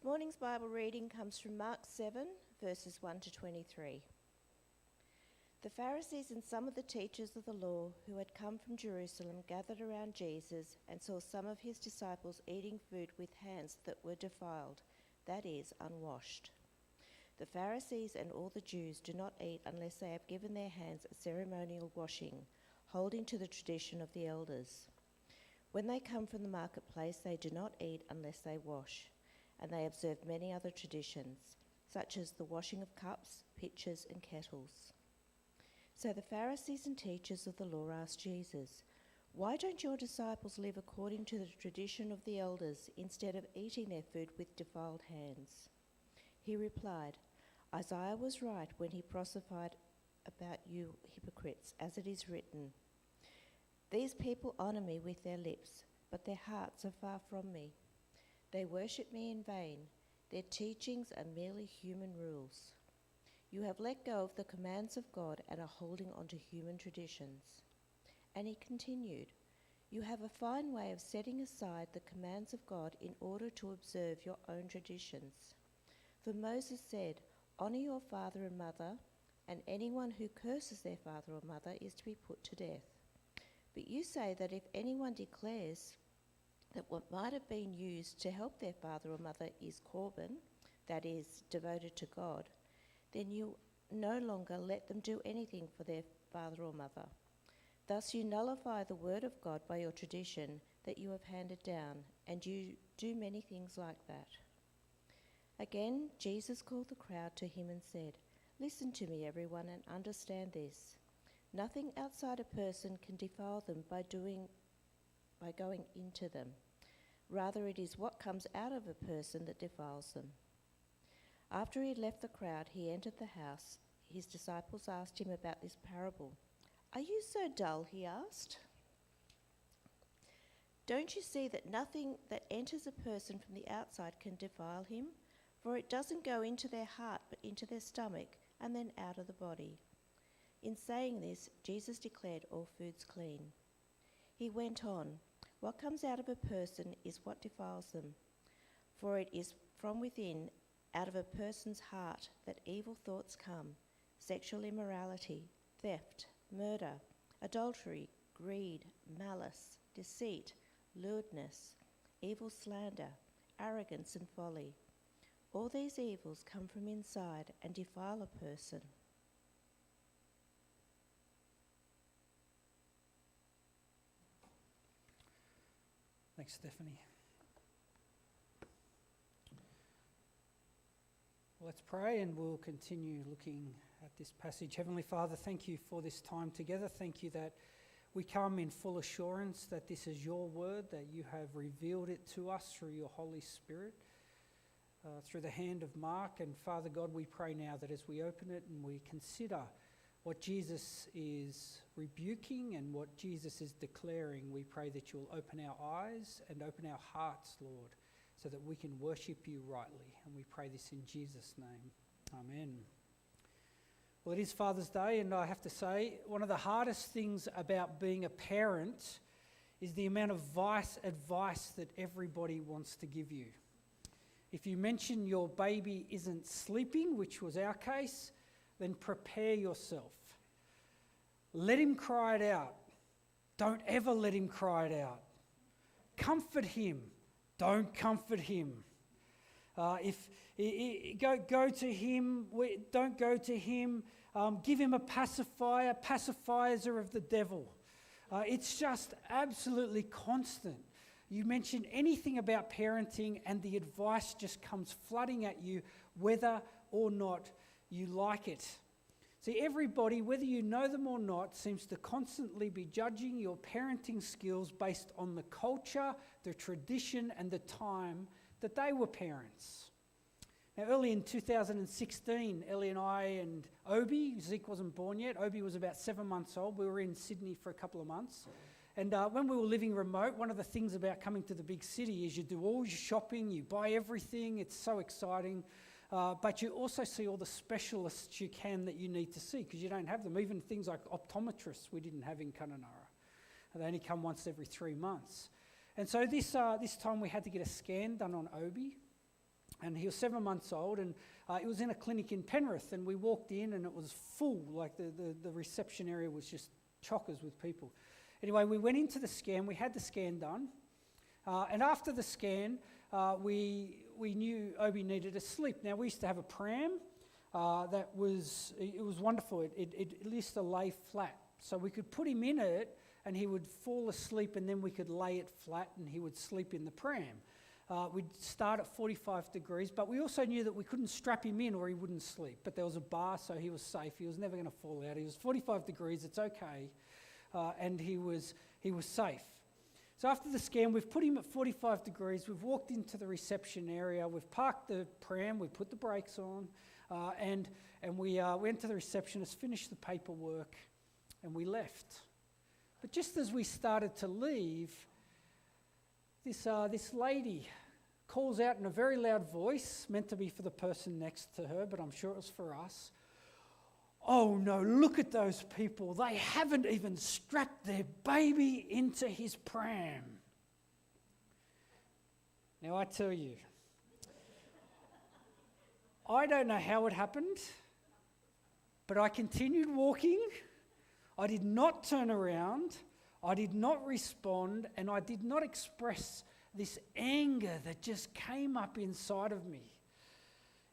This morning's Bible reading comes from Mark 7, verses 1 to 23. The Pharisees and some of the teachers of the law who had come from Jerusalem gathered around Jesus and saw some of his disciples eating food with hands that were defiled, that is, unwashed. The Pharisees and all the Jews do not eat unless they have given their hands a ceremonial washing, holding to the tradition of the elders. When they come from the marketplace, they do not eat unless they wash, and they observe many other traditions, such as the washing of cups, pitchers, and kettles. So the Pharisees and teachers of the law asked Jesus, "Why don't your disciples live according to the tradition of the elders instead of eating their food with defiled hands?" He replied, "Isaiah was right when he prophesied about you hypocrites, as it is written, 'These people honour me with their lips, but their hearts are far from me. They worship me in vain. Their teachings are merely human rules. You have let go of the commands of God and are holding on to human traditions.'" And he continued, "You have a fine way of setting aside the commands of God in order to observe your own traditions. For Moses said, 'Honour your father and mother,' and anyone who curses their father or mother is to be put to death. But you say that if anyone declares that what might have been used to help their father or mother is Korban, that is, devoted to God, then you no longer let them do anything for their father or mother. Thus you nullify the word of God by your tradition that you have handed down, and you do many things like that." Again, Jesus called the crowd to him and said, "Listen to me, everyone, and understand this. Nothing outside a person can defile them by going into them. Rather, it is what comes out of a person that defiles them." After he left the crowd, he entered the house. His disciples asked him about this parable. "Are you so dull?" he asked. "Don't you see that nothing that enters a person from the outside can defile him? For it doesn't go into their heart, but into their stomach, and then out of the body." In saying this, Jesus declared all foods clean. He went on, "What comes out of a person is what defiles them. For it is from within, out of a person's heart, that evil thoughts come: sexual immorality, theft, murder, adultery, greed, malice, deceit, lewdness, evil slander, arrogance and folly. All these evils come from inside and defile a person." Thanks, Stephanie. Let's pray and we'll continue looking at this passage. Heavenly Father, thank you for this time together. Thank you that we come in full assurance that this is your word, that you have revealed it to us through your Holy Spirit, through the hand of Mark. And Father God, we pray now that as we open it and we consider what Jesus is rebuking and what Jesus is declaring, we pray that you'll open our eyes and open our hearts, Lord, so that we can worship you rightly. And we pray this in Jesus' name. Amen. Well, it is Father's Day, and I have to say, one of the hardest things about being a parent is the amount of advice that everybody wants to give you. If you mention your baby isn't sleeping, which was our case, then prepare yourself. Let him cry it out. Don't ever let him cry it out. Comfort him. Don't comfort him. If go to him, don't go to him. Give him a pacifier. Pacifiers are of the devil. It's just absolutely constant. You mention anything about parenting and the advice just comes flooding at you, whether or not you like it. See, everybody, whether you know them or not, seems to constantly be judging your parenting skills based on the culture, the tradition, and the time that they were parents. Now, early in 2016, Ellie and I and Obi, Zeke wasn't born yet, Obi was about 7 months old. We were in Sydney for a couple of months. And when we were living remote, one of the things about coming to the big city is you do all your shopping, you buy everything, it's so exciting. But you also see all the specialists you can that you need to see because you don't have them. Even things like optometrists we didn't have in Kununurra. They only come once every 3 months. And so this time we had to get a scan done on Obi. And he was 7 months old, and it was in a clinic in Penrith, and we walked in and it was full, like the reception area was just chockers with people. Anyway, we went into the scan, we had the scan done, and after the scan, we knew Obi needed a sleep. Now, we used to have a pram that was wonderful. It used to lay flat, so we could put him in it and he would fall asleep, and then we could lay it flat and he would sleep in the pram. We'd start at 45 degrees, but we also knew that we couldn't strap him in or he wouldn't sleep. But there was a bar, so he was safe. He was never going to fall out. He was 45 degrees, it's okay. And he was safe. So after the scan, we've put him at 45 degrees. We've walked into the reception area. We've parked the pram. We've put the brakes on. And we went to the receptionist, finished the paperwork, and we left. But just as we started to leave, This lady calls out in a very loud voice, meant to be for the person next to her, but I'm sure it was for us. "Oh no, look at those people. They haven't even strapped their baby into his pram." Now I tell you, I don't know how it happened, but I continued walking. I did not turn around. I did not respond, and I did not express this anger that just came up inside of me.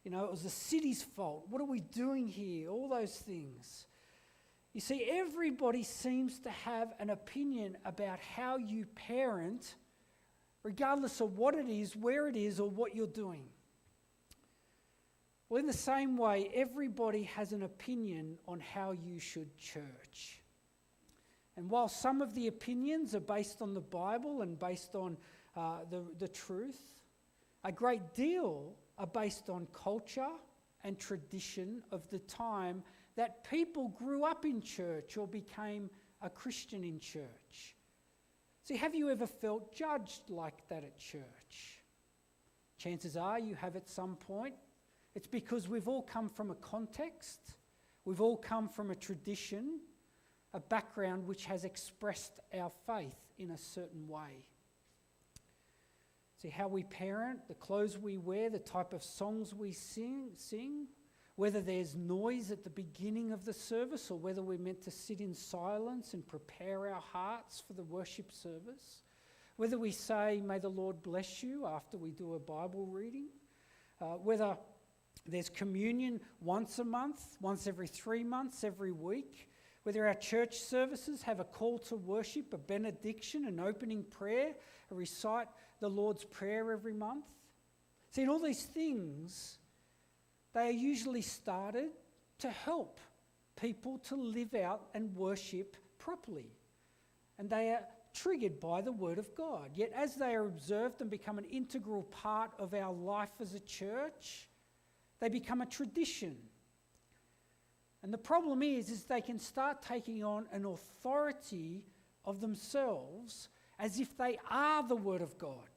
You know, it was the city's fault. What are we doing here? All those things. You see, everybody seems to have an opinion about how you parent, regardless of what it is, where it is, or what you're doing. Well, in the same way, everybody has an opinion on how you should church. And while some of the opinions are based on the Bible and based on the truth, a great deal are based on culture and tradition of the time that people grew up in church or became a Christian in church. See, have you ever felt judged like that at church? Chances are you have at some point. It's because we've all come from a context, we've all come from a tradition, a background which has expressed our faith in a certain way. See, how we parent, the clothes we wear, the type of songs we sing, whether there's noise at the beginning of the service or whether we're meant to sit in silence and prepare our hearts for the worship service, whether we say, "May the Lord bless you," after we do a Bible reading, whether there's communion once a month, once every 3 months, every week, whether our church services have a call to worship, a benediction, an opening prayer, a recite the Lord's Prayer every month. See, in all these things, they are usually started to help people to live out and worship properly. And they are triggered by the Word of God. Yet as they are observed and become an integral part of our life as a church, they become a tradition. And the problem is they can start taking on an authority of themselves as if they are the Word of God.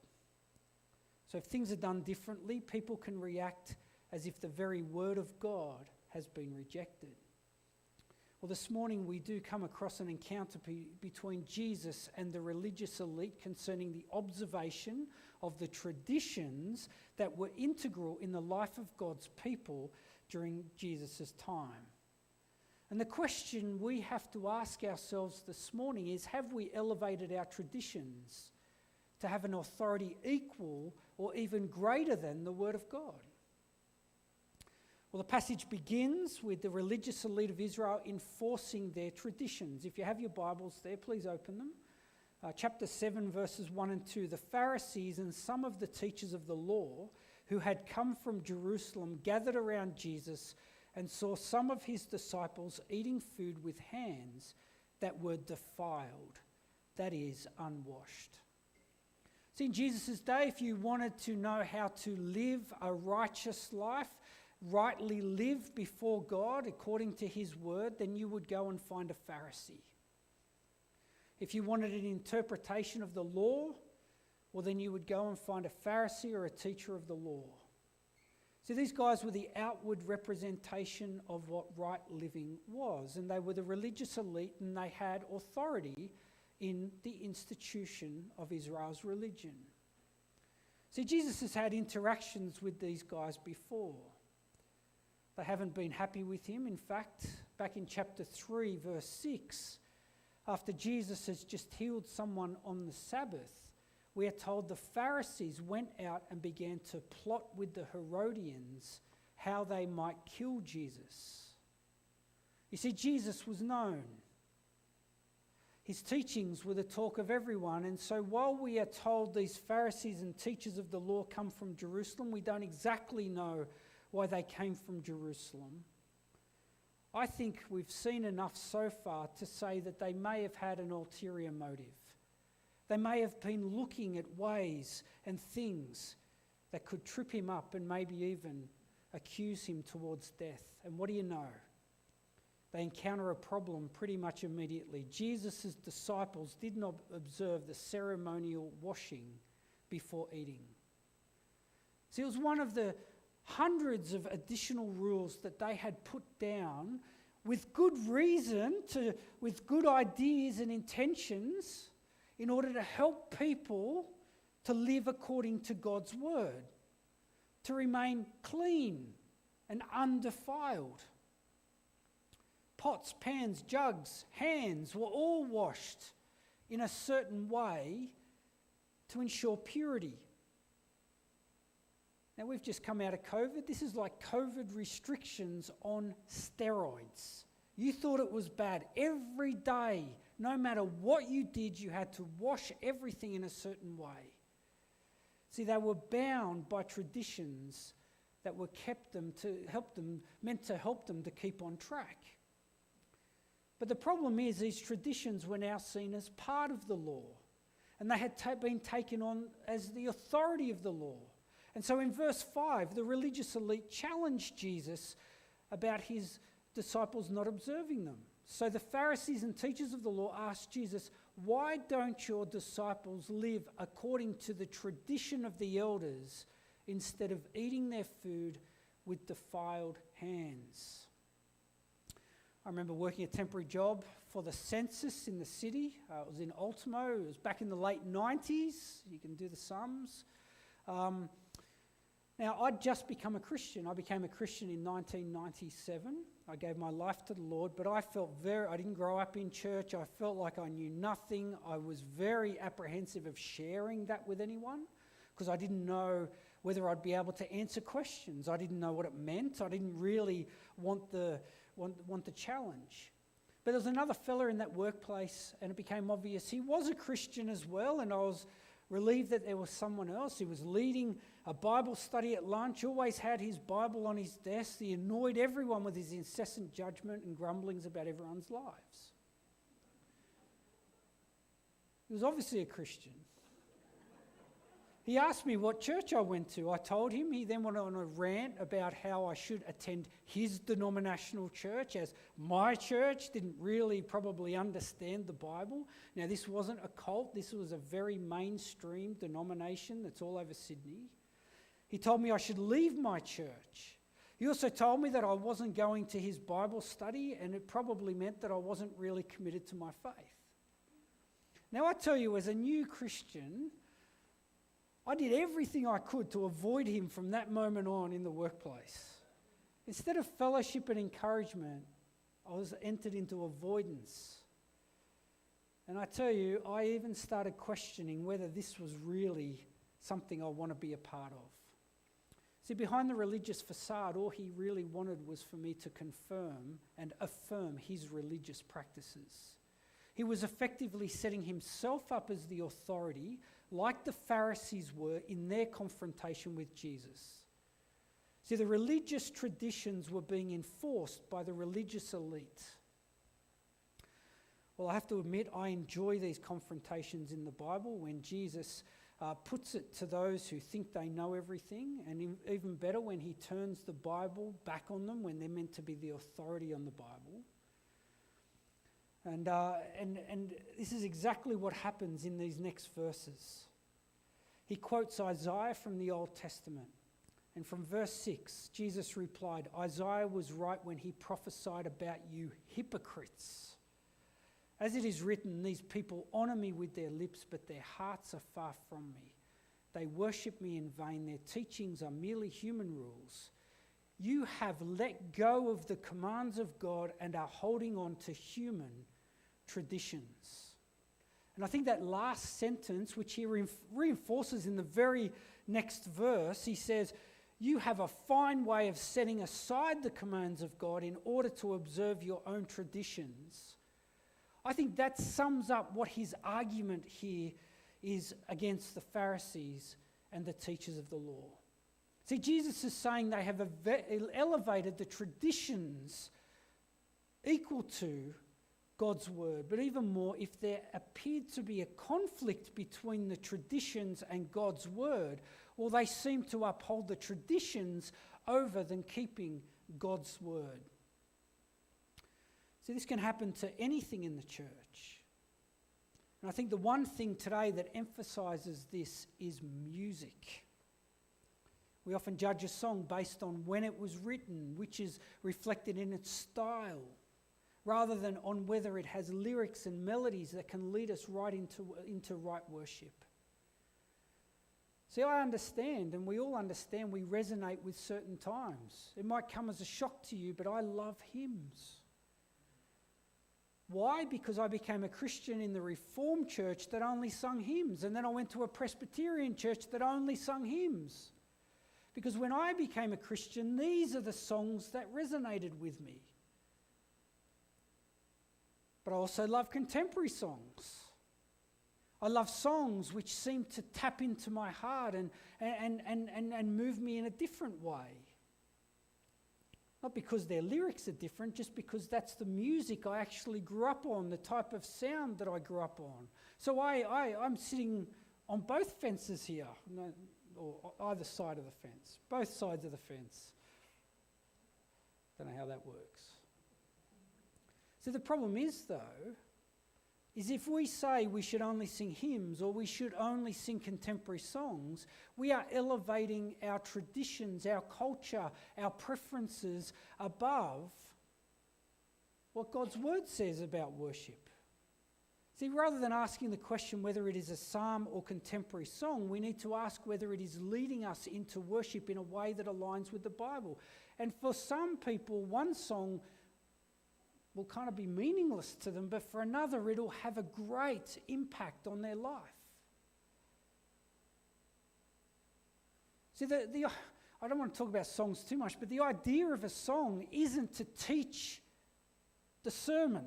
So if things are done differently, people can react as if the very Word of God has been rejected. Well, this morning we do come across an encounter between Jesus and the religious elite concerning the observation of the traditions that were integral in the life of God's people during Jesus' time. And the question we have to ask ourselves this morning is, have we elevated our traditions to have an authority equal or even greater than the Word of God? Well, the passage begins with the religious elite of Israel enforcing their traditions. If you have your Bibles there, please open them. Chapter 7, verses 1 and 2. The Pharisees and some of the teachers of the law who had come from Jerusalem gathered around Jesus and saw some of his disciples eating food with hands that were defiled, that is, unwashed. See, in Jesus' day, if you wanted to know how to live a righteous life, rightly live before God according to his word, then you would go and find a Pharisee. If you wanted an interpretation of the law, well, then you would go and find a Pharisee or a teacher of the law. So these guys were the outward representation of what right living was, and they were the religious elite, and they had authority in the institution of Israel's religion. See, Jesus has had interactions with these guys before. They haven't been happy with him. In fact, back in chapter 3, verse 6, after Jesus has just healed someone on the Sabbath, we are told the Pharisees went out and began to plot with the Herodians how they might kill Jesus. You see, Jesus was known. His teachings were the talk of everyone. And so while we are told these Pharisees and teachers of the law come from Jerusalem, we don't exactly know why they came from Jerusalem. I think we've seen enough so far to say that they may have had an ulterior motive. They may have been looking at ways and things that could trip him up and maybe even accuse him towards death. And what do you know? They encounter a problem pretty much immediately. Jesus' disciples did not observe the ceremonial washing before eating. See, it was one of the hundreds of additional rules that they had put down with good reason, with good ideas and intentions, in order to help people to live according to God's word, to remain clean and undefiled. Pots, pans, jugs, hands were all washed in a certain way to ensure purity. Now, we've just come out of COVID. This is like COVID restrictions on steroids. You thought it was bad. Every day, no matter what you did, you had to wash everything in a certain way. See, they were bound by traditions that were meant to help them to keep on track. But the problem is these traditions were now seen as part of the law, and they had been taken on as the authority of the law. And so in verse 5, the religious elite challenged Jesus about his disciples not observing them. So the Pharisees and teachers of the law asked Jesus, "Why don't your disciples live according to the tradition of the elders instead of eating their food with defiled hands?" I remember working a temporary job for the census in the city. It was in Ultimo. It was back in the late 90s. You can do the sums. Now, I'd just become a Christian. I became a Christian in 1997. I gave my life to the Lord, but I didn't grow up in church. I felt like I knew nothing. I was very apprehensive of sharing that with anyone because I didn't know whether I'd be able to answer questions. I didn't know what it meant. I didn't really want the challenge. But there was another fella in that workplace, and it became obvious he was a Christian as well, and I was relieved that there was someone else who was leading a Bible study at lunch, always had his Bible on his desk. He annoyed everyone with his incessant judgment and grumblings about everyone's lives. He was obviously a Christian. He asked me what church I went to. I told him. He then went on a rant about how I should attend his denominational church, as my church didn't really probably understand the Bible. Now, this wasn't a cult. This was a very mainstream denomination that's all over Sydney. He told me I should leave my church. He also told me that I wasn't going to his Bible study, and it probably meant that I wasn't really committed to my faith. Now, I tell you, as a new Christian, I did everything I could to avoid him from that moment on in the workplace. Instead of fellowship and encouragement, I was entered into avoidance. And I tell you, I even started questioning whether this was really something I want to be a part of. See, behind the religious facade, all he really wanted was for me to confirm and affirm his religious practices. He was effectively setting himself up as the authority, like the Pharisees were in their confrontation with Jesus. See, the religious traditions were being enforced by the religious elite. Well, I have to admit, I enjoy these confrontations in the Bible when Jesus puts it to those who think they know everything, and even better when he turns the Bible back on them when they're meant to be the authority on the Bible. And this is exactly what happens in these next verses. He quotes Isaiah from the Old Testament. And from verse 6, Jesus replied, "Isaiah was right when he prophesied about you hypocrites. As it is written, these people honor me with their lips, but their hearts are far from me. They worship me in vain. Their teachings are merely human rules. You have let go of the commands of God and are holding on to human traditions. And I think that last sentence, which he reinforces in the very next verse, he says, you have a fine way of setting aside the commands of God in order to observe your own traditions. I think that sums up what his argument here is against the Pharisees and the teachers of the law. See, Jesus is saying they have elevated the traditions equal to God's word, but even more, if there appeared to be a conflict between the traditions and God's word, well, they seem to uphold the traditions over than keeping God's word. See, this can happen to anything in the church. And I think the one thing today that emphasizes this is music. We often judge a song based on when it was written, which is reflected in its style, rather than on whether it has lyrics and melodies that can lead us right into right worship. See, I understand, and we all understand, we resonate with certain times. It might come as a shock to you, but I love hymns. Why? Because I became a Christian in the Reformed church that only sung hymns, and then I went to a Presbyterian church that only sung hymns. Because when I became a Christian, these are the songs that resonated with me. But I also love contemporary songs. I love songs which seem to tap into my heart and move me in a different way. Not because their lyrics are different, just because that's the music I actually grew up on, the type of sound that I grew up on. So I'm sitting on both fences here, or either side of the fence, both sides of the fence. Don't know how that works. So the problem is, though, is if we say we should only sing hymns or we should only sing contemporary songs, we are elevating our traditions, our culture, our preferences above what God's word says about worship. See, rather than asking the question whether it is a psalm or contemporary song, we need to ask whether it is leading us into worship in a way that aligns with the Bible. And for some people, one song will kind of be meaningless to them, but for another, it'll have a great impact on their life. See, I don't want to talk about songs too much, but the idea of a song isn't to teach the sermon.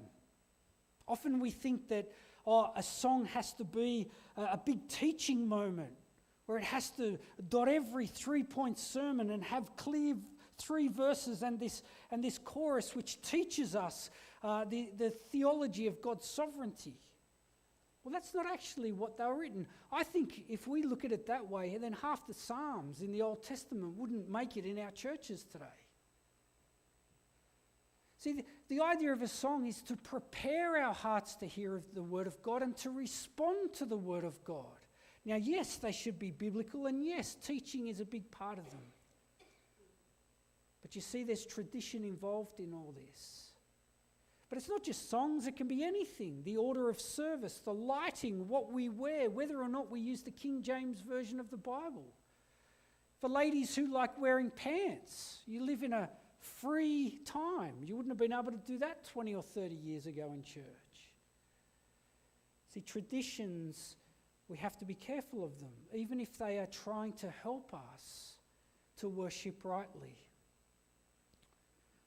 Often we think that a song has to be a big teaching moment, where it has to dot every three-point sermon and have clear three verses and this chorus which teaches us the theology of God's sovereignty. Well, that's not actually what they were written. I think if we look at it that way, then half the Psalms in the Old Testament wouldn't make it in our churches today. See, the idea of a song is to prepare our hearts to hear of the Word of God and to respond to the Word of God. Now, yes, they should be biblical, and yes, teaching is a big part of them. But you see, there's tradition involved in all this. But it's not just songs, it can be anything. The order of service, the lighting, what we wear, whether or not we use the King James Version of the Bible. For ladies who like wearing pants, you live in a free time. You wouldn't have been able to do that 20 or 30 years ago in church. See, traditions, we have to be careful of them, even if they are trying to help us to worship rightly.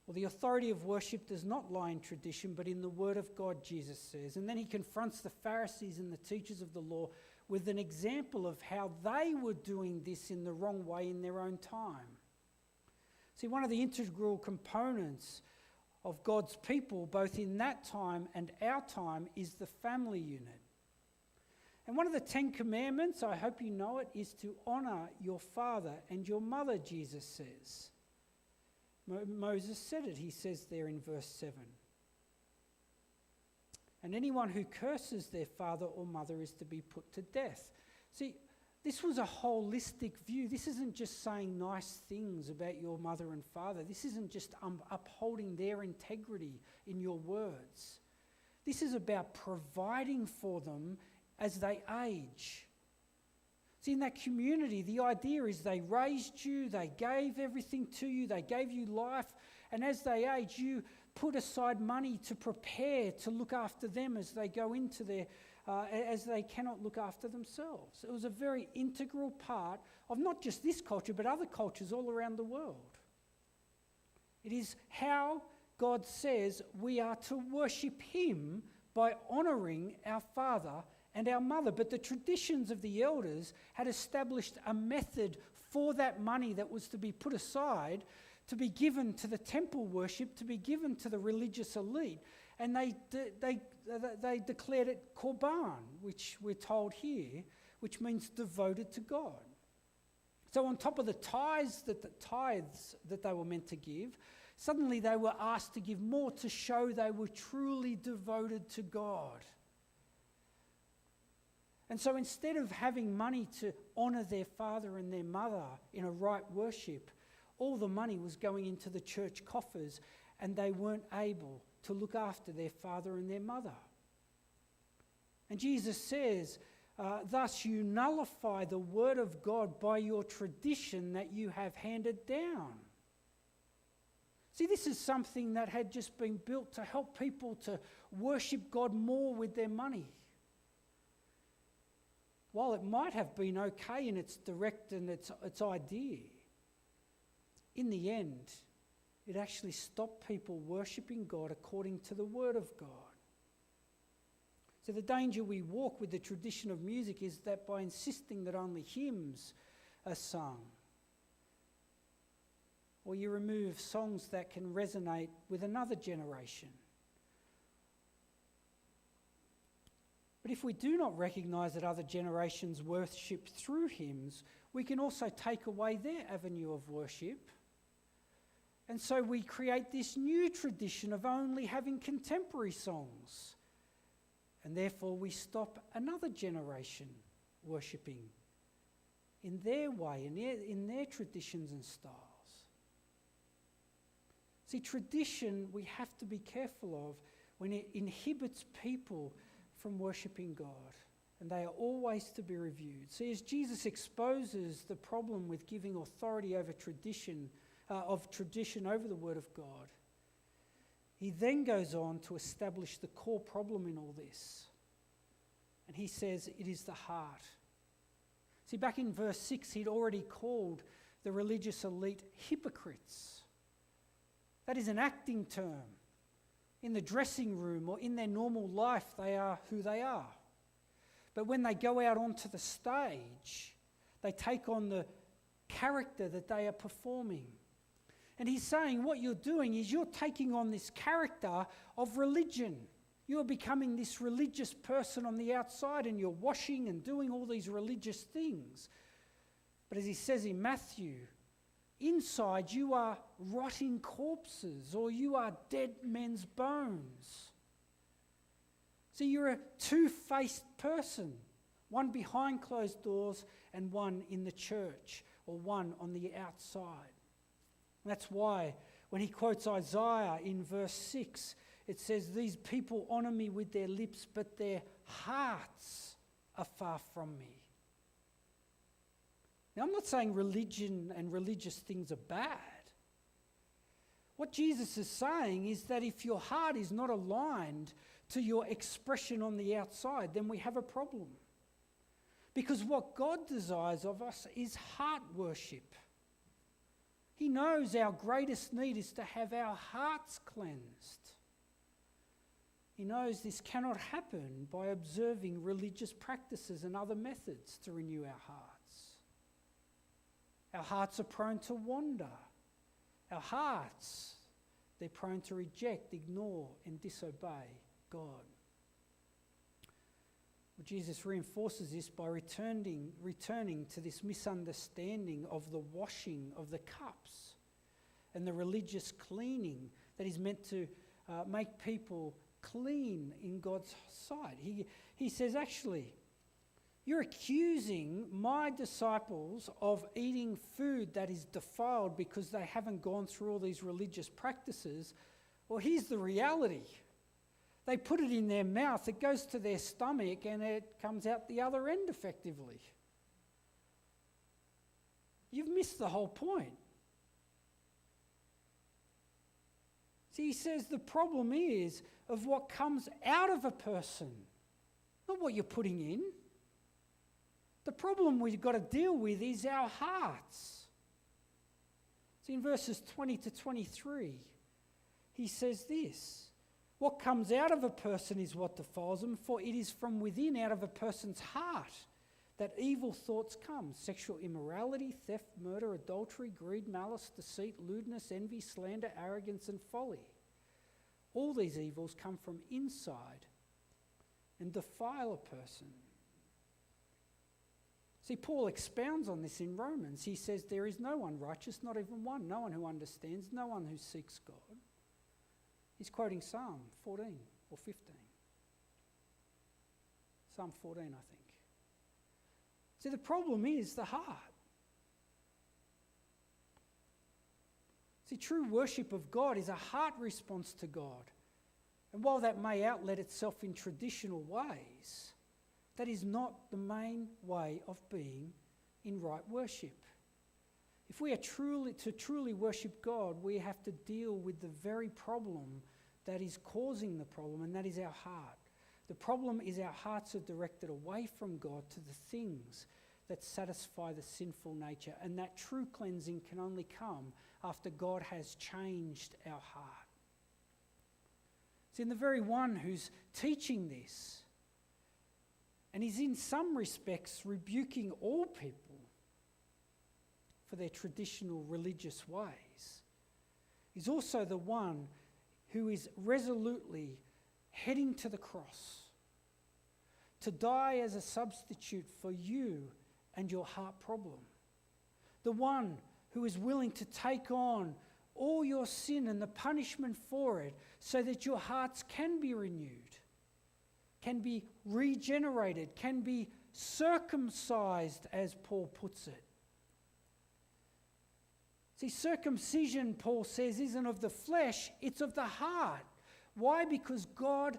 Well, the authority of worship does not lie in tradition, but in the Word of God, Jesus says. And then he confronts the Pharisees and the teachers of the law with an example of how they were doing this in the wrong way in their own time. See, one of the integral components of God's people, both in that time and our time, is the family unit. And one of the 10 commandments, I hope you know it, is to honour your father and your mother, Jesus says. Moses said it, he says there in verse 7. And anyone who curses their father or mother is to be put to death. See, this was a holistic view. This isn't just saying nice things about your mother and father. This isn't just upholding their integrity in your words. This is about providing for them as they age. See, in that community, the idea is they raised you, they gave everything to you, they gave you life, and as they age, you put aside money to prepare to look after them as they go into their, as they cannot look after themselves. It was a very integral part of not just this culture, but other cultures all around the world. It is how God says we are to worship Him, by honouring our father and our mother. But the traditions of the elders had established a method for that money that was to be put aside, to be given to the temple worship, to be given to the religious elite. And they declared it Korban, which we're told here, which means devoted to God. So on top of the tithes that they were meant to give, suddenly they were asked to give more to show they were truly devoted to God. And so instead of having money to honour their father and their mother in a right worship, all the money was going into the church coffers, and they weren't able to look after their father and their mother. And Jesus says, thus you nullify the word of God by your tradition that you have handed down. See, this is something that had just been built to help people to worship God more with their money. While it might have been okay in its direct and its idea, in the end, it actually stopped people worshipping God according to the Word of God. So the danger we walk with the tradition of music is that by insisting that only hymns are sung, or you remove songs that can resonate with another generation. But if we do not recognise that other generations worship through hymns, we can also take away their avenue of worship. And so we create this new tradition of only having contemporary songs. And therefore we stop another generation worshipping in their way, in their traditions and style. See, tradition we have to be careful of when it inhibits people from worshipping God, and they are always to be reviewed. See, as Jesus exposes the problem with giving authority over tradition, over the Word of God, he then goes on to establish the core problem in all this, and he says it is the heart. See, back in verse 6, he'd already called the religious elite hypocrites. That is an acting term. In the dressing room or in their normal life, they are who they are. But when they go out onto the stage, they take on the character that they are performing. And he's saying what you're doing is you're taking on this character of religion. You're becoming this religious person on the outside, and you're washing and doing all these religious things. But as he says in Matthew, inside you are rotting corpses, or you are dead men's bones. So you're a two-faced person, one behind closed doors and one in the church, or one on the outside. And that's why when he quotes Isaiah in verse 6, it says, "These people honour me with their lips, but their hearts are far from me." Now, I'm not saying religion and religious things are bad. What Jesus is saying is that if your heart is not aligned to your expression on the outside, then we have a problem. Because what God desires of us is heart worship. He knows our greatest need is to have our hearts cleansed. He knows this cannot happen by observing religious practices and other methods to renew our heart. Our hearts are prone to wander. Our hearts, they're prone to reject, ignore, and disobey God. Well, Jesus reinforces this by returning to this misunderstanding of the washing of the cups and the religious cleaning that is meant to make people clean in God's sight. He says, actually, you're accusing my disciples of eating food that is defiled because they haven't gone through all these religious practices. Well, here's the reality. They put it in their mouth, it goes to their stomach, and it comes out the other end effectively. you've missed the whole point. See, he says the problem is of what comes out of a person, not what you're putting in. The problem we've got to deal with is our hearts. See, in verses 20 to 23, he says this, what comes out of a person is what defiles him, for it is from within, out of a person's heart, that evil thoughts come, sexual immorality, theft, murder, adultery, greed, malice, deceit, lewdness, envy, slander, arrogance, and folly. All these evils come from inside and defile a person. See, Paul expounds on this in Romans. He says there is no one righteous, not even one, no one who understands, no one who seeks God. He's quoting Psalm 14 or 15. Psalm 14, I think. See, the problem is the heart. See, true worship of God is a heart response to God. And while that may outlet itself in traditional ways, that is not the main way of being in right worship. If we are truly worship God, we have to deal with the very problem that is causing the problem, and that is our heart. The problem is our hearts are directed away from God to the things that satisfy the sinful nature, and that true cleansing can only come after God has changed our heart. It's in the very one who's teaching this, and he's in some respects rebuking all people for their traditional religious ways. He's also the one who is resolutely heading to the cross to die as a substitute for you and your heart problem. The one who is willing to take on all your sin and the punishment for it so that your hearts can be renewed, can be regenerated, can be circumcised, as Paul puts it. See, circumcision, Paul says, isn't of the flesh, it's of the heart. Why? Because God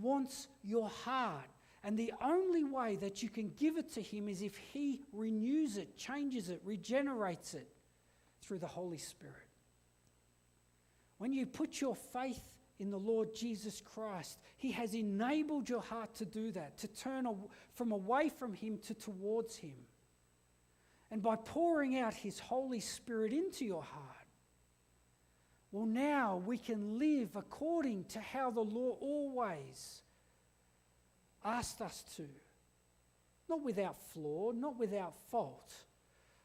wants your heart. And the only way that you can give it to him is if he renews it, changes it, regenerates it through the Holy Spirit. When you put your faith in the Lord Jesus Christ, he has enabled your heart to do that, to turn from away from him to towards him. And by pouring out his Holy Spirit into your heart, well, now we can live according to how the law always asked us to. Not without flaw, not without fault,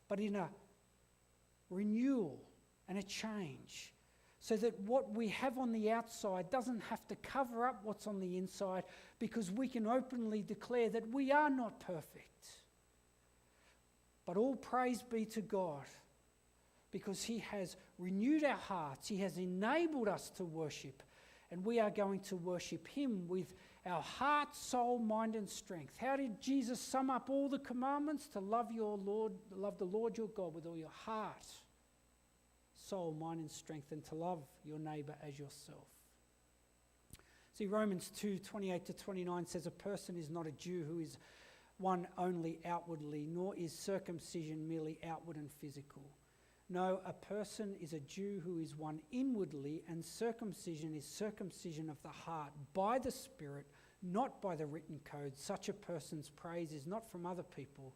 but in a renewal and a change, so that what we have on the outside doesn't have to cover up what's on the inside, because we can openly declare that we are not perfect. But all praise be to God, because he has renewed our hearts, he has enabled us to worship, and we are going to worship him with our heart, soul, mind, and strength. How did Jesus sum up all the commandments? To love the Lord your God with all your heart, soul, mind, and strength, and to love your neighbor as yourself. See, Romans 2, 28 to 29 says, a person is not a Jew who is one only outwardly, nor is circumcision merely outward and physical. No, a person is a Jew who is one inwardly, and circumcision is circumcision of the heart by the Spirit, not by the written code. Such a person's praise is not from other people,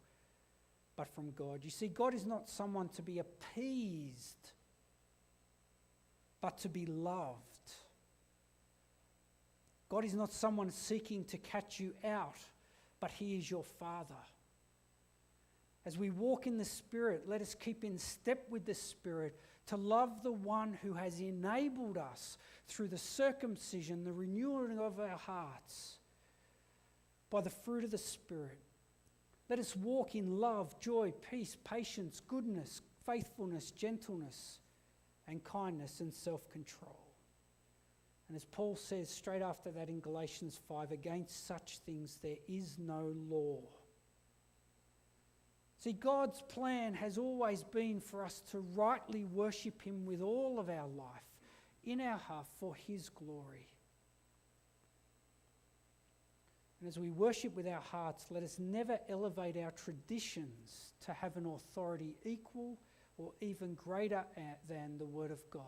but from God. You see, God is not someone to be appeased, but to be loved. God is not someone seeking to catch you out, but he is your Father. As we walk in the Spirit, let us keep in step with the Spirit to love the one who has enabled us through the circumcision, the renewing of our hearts, by the fruit of the Spirit. Let us walk in love, joy, peace, patience, goodness, faithfulness, gentleness, and kindness, and self-control. And as Paul says straight after that in Galatians 5, against such things there is no law. See, God's plan has always been for us to rightly worship him with all of our life, in our heart, for his glory. And as we worship with our hearts, let us never elevate our traditions to have an authority equal or even greater than the Word of God.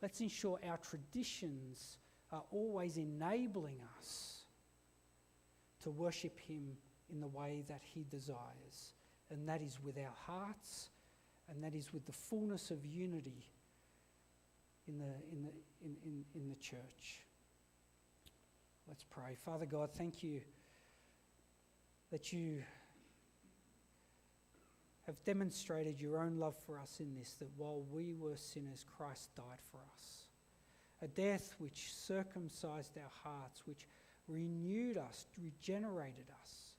Let's ensure our traditions are always enabling us to worship Him in the way that He desires. And that is with our hearts, and that is with the fullness of unity in the church. Let's pray. Father God, thank you that you have demonstrated your own love for us in this, that while we were sinners, Christ died for us. A death which circumcised our hearts, which renewed us, regenerated us,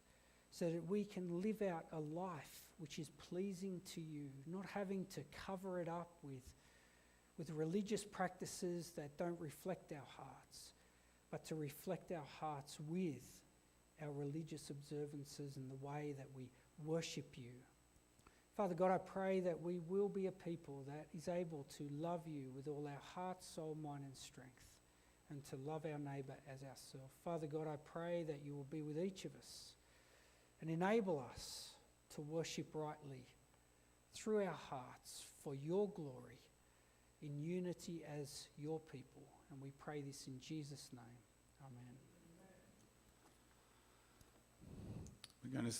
so that we can live out a life which is pleasing to you, not having to cover it up with religious practices that don't reflect our hearts, but to reflect our hearts with our religious observances and the way that we worship you. Father God, I pray that we will be a people that is able to love you with all our heart, soul, mind, and strength, and to love our neighbour as ourselves. Father God, I pray that you will be with each of us and enable us to worship rightly through our hearts for your glory in unity as your people. And we pray this in Jesus' name. Amen. We're going to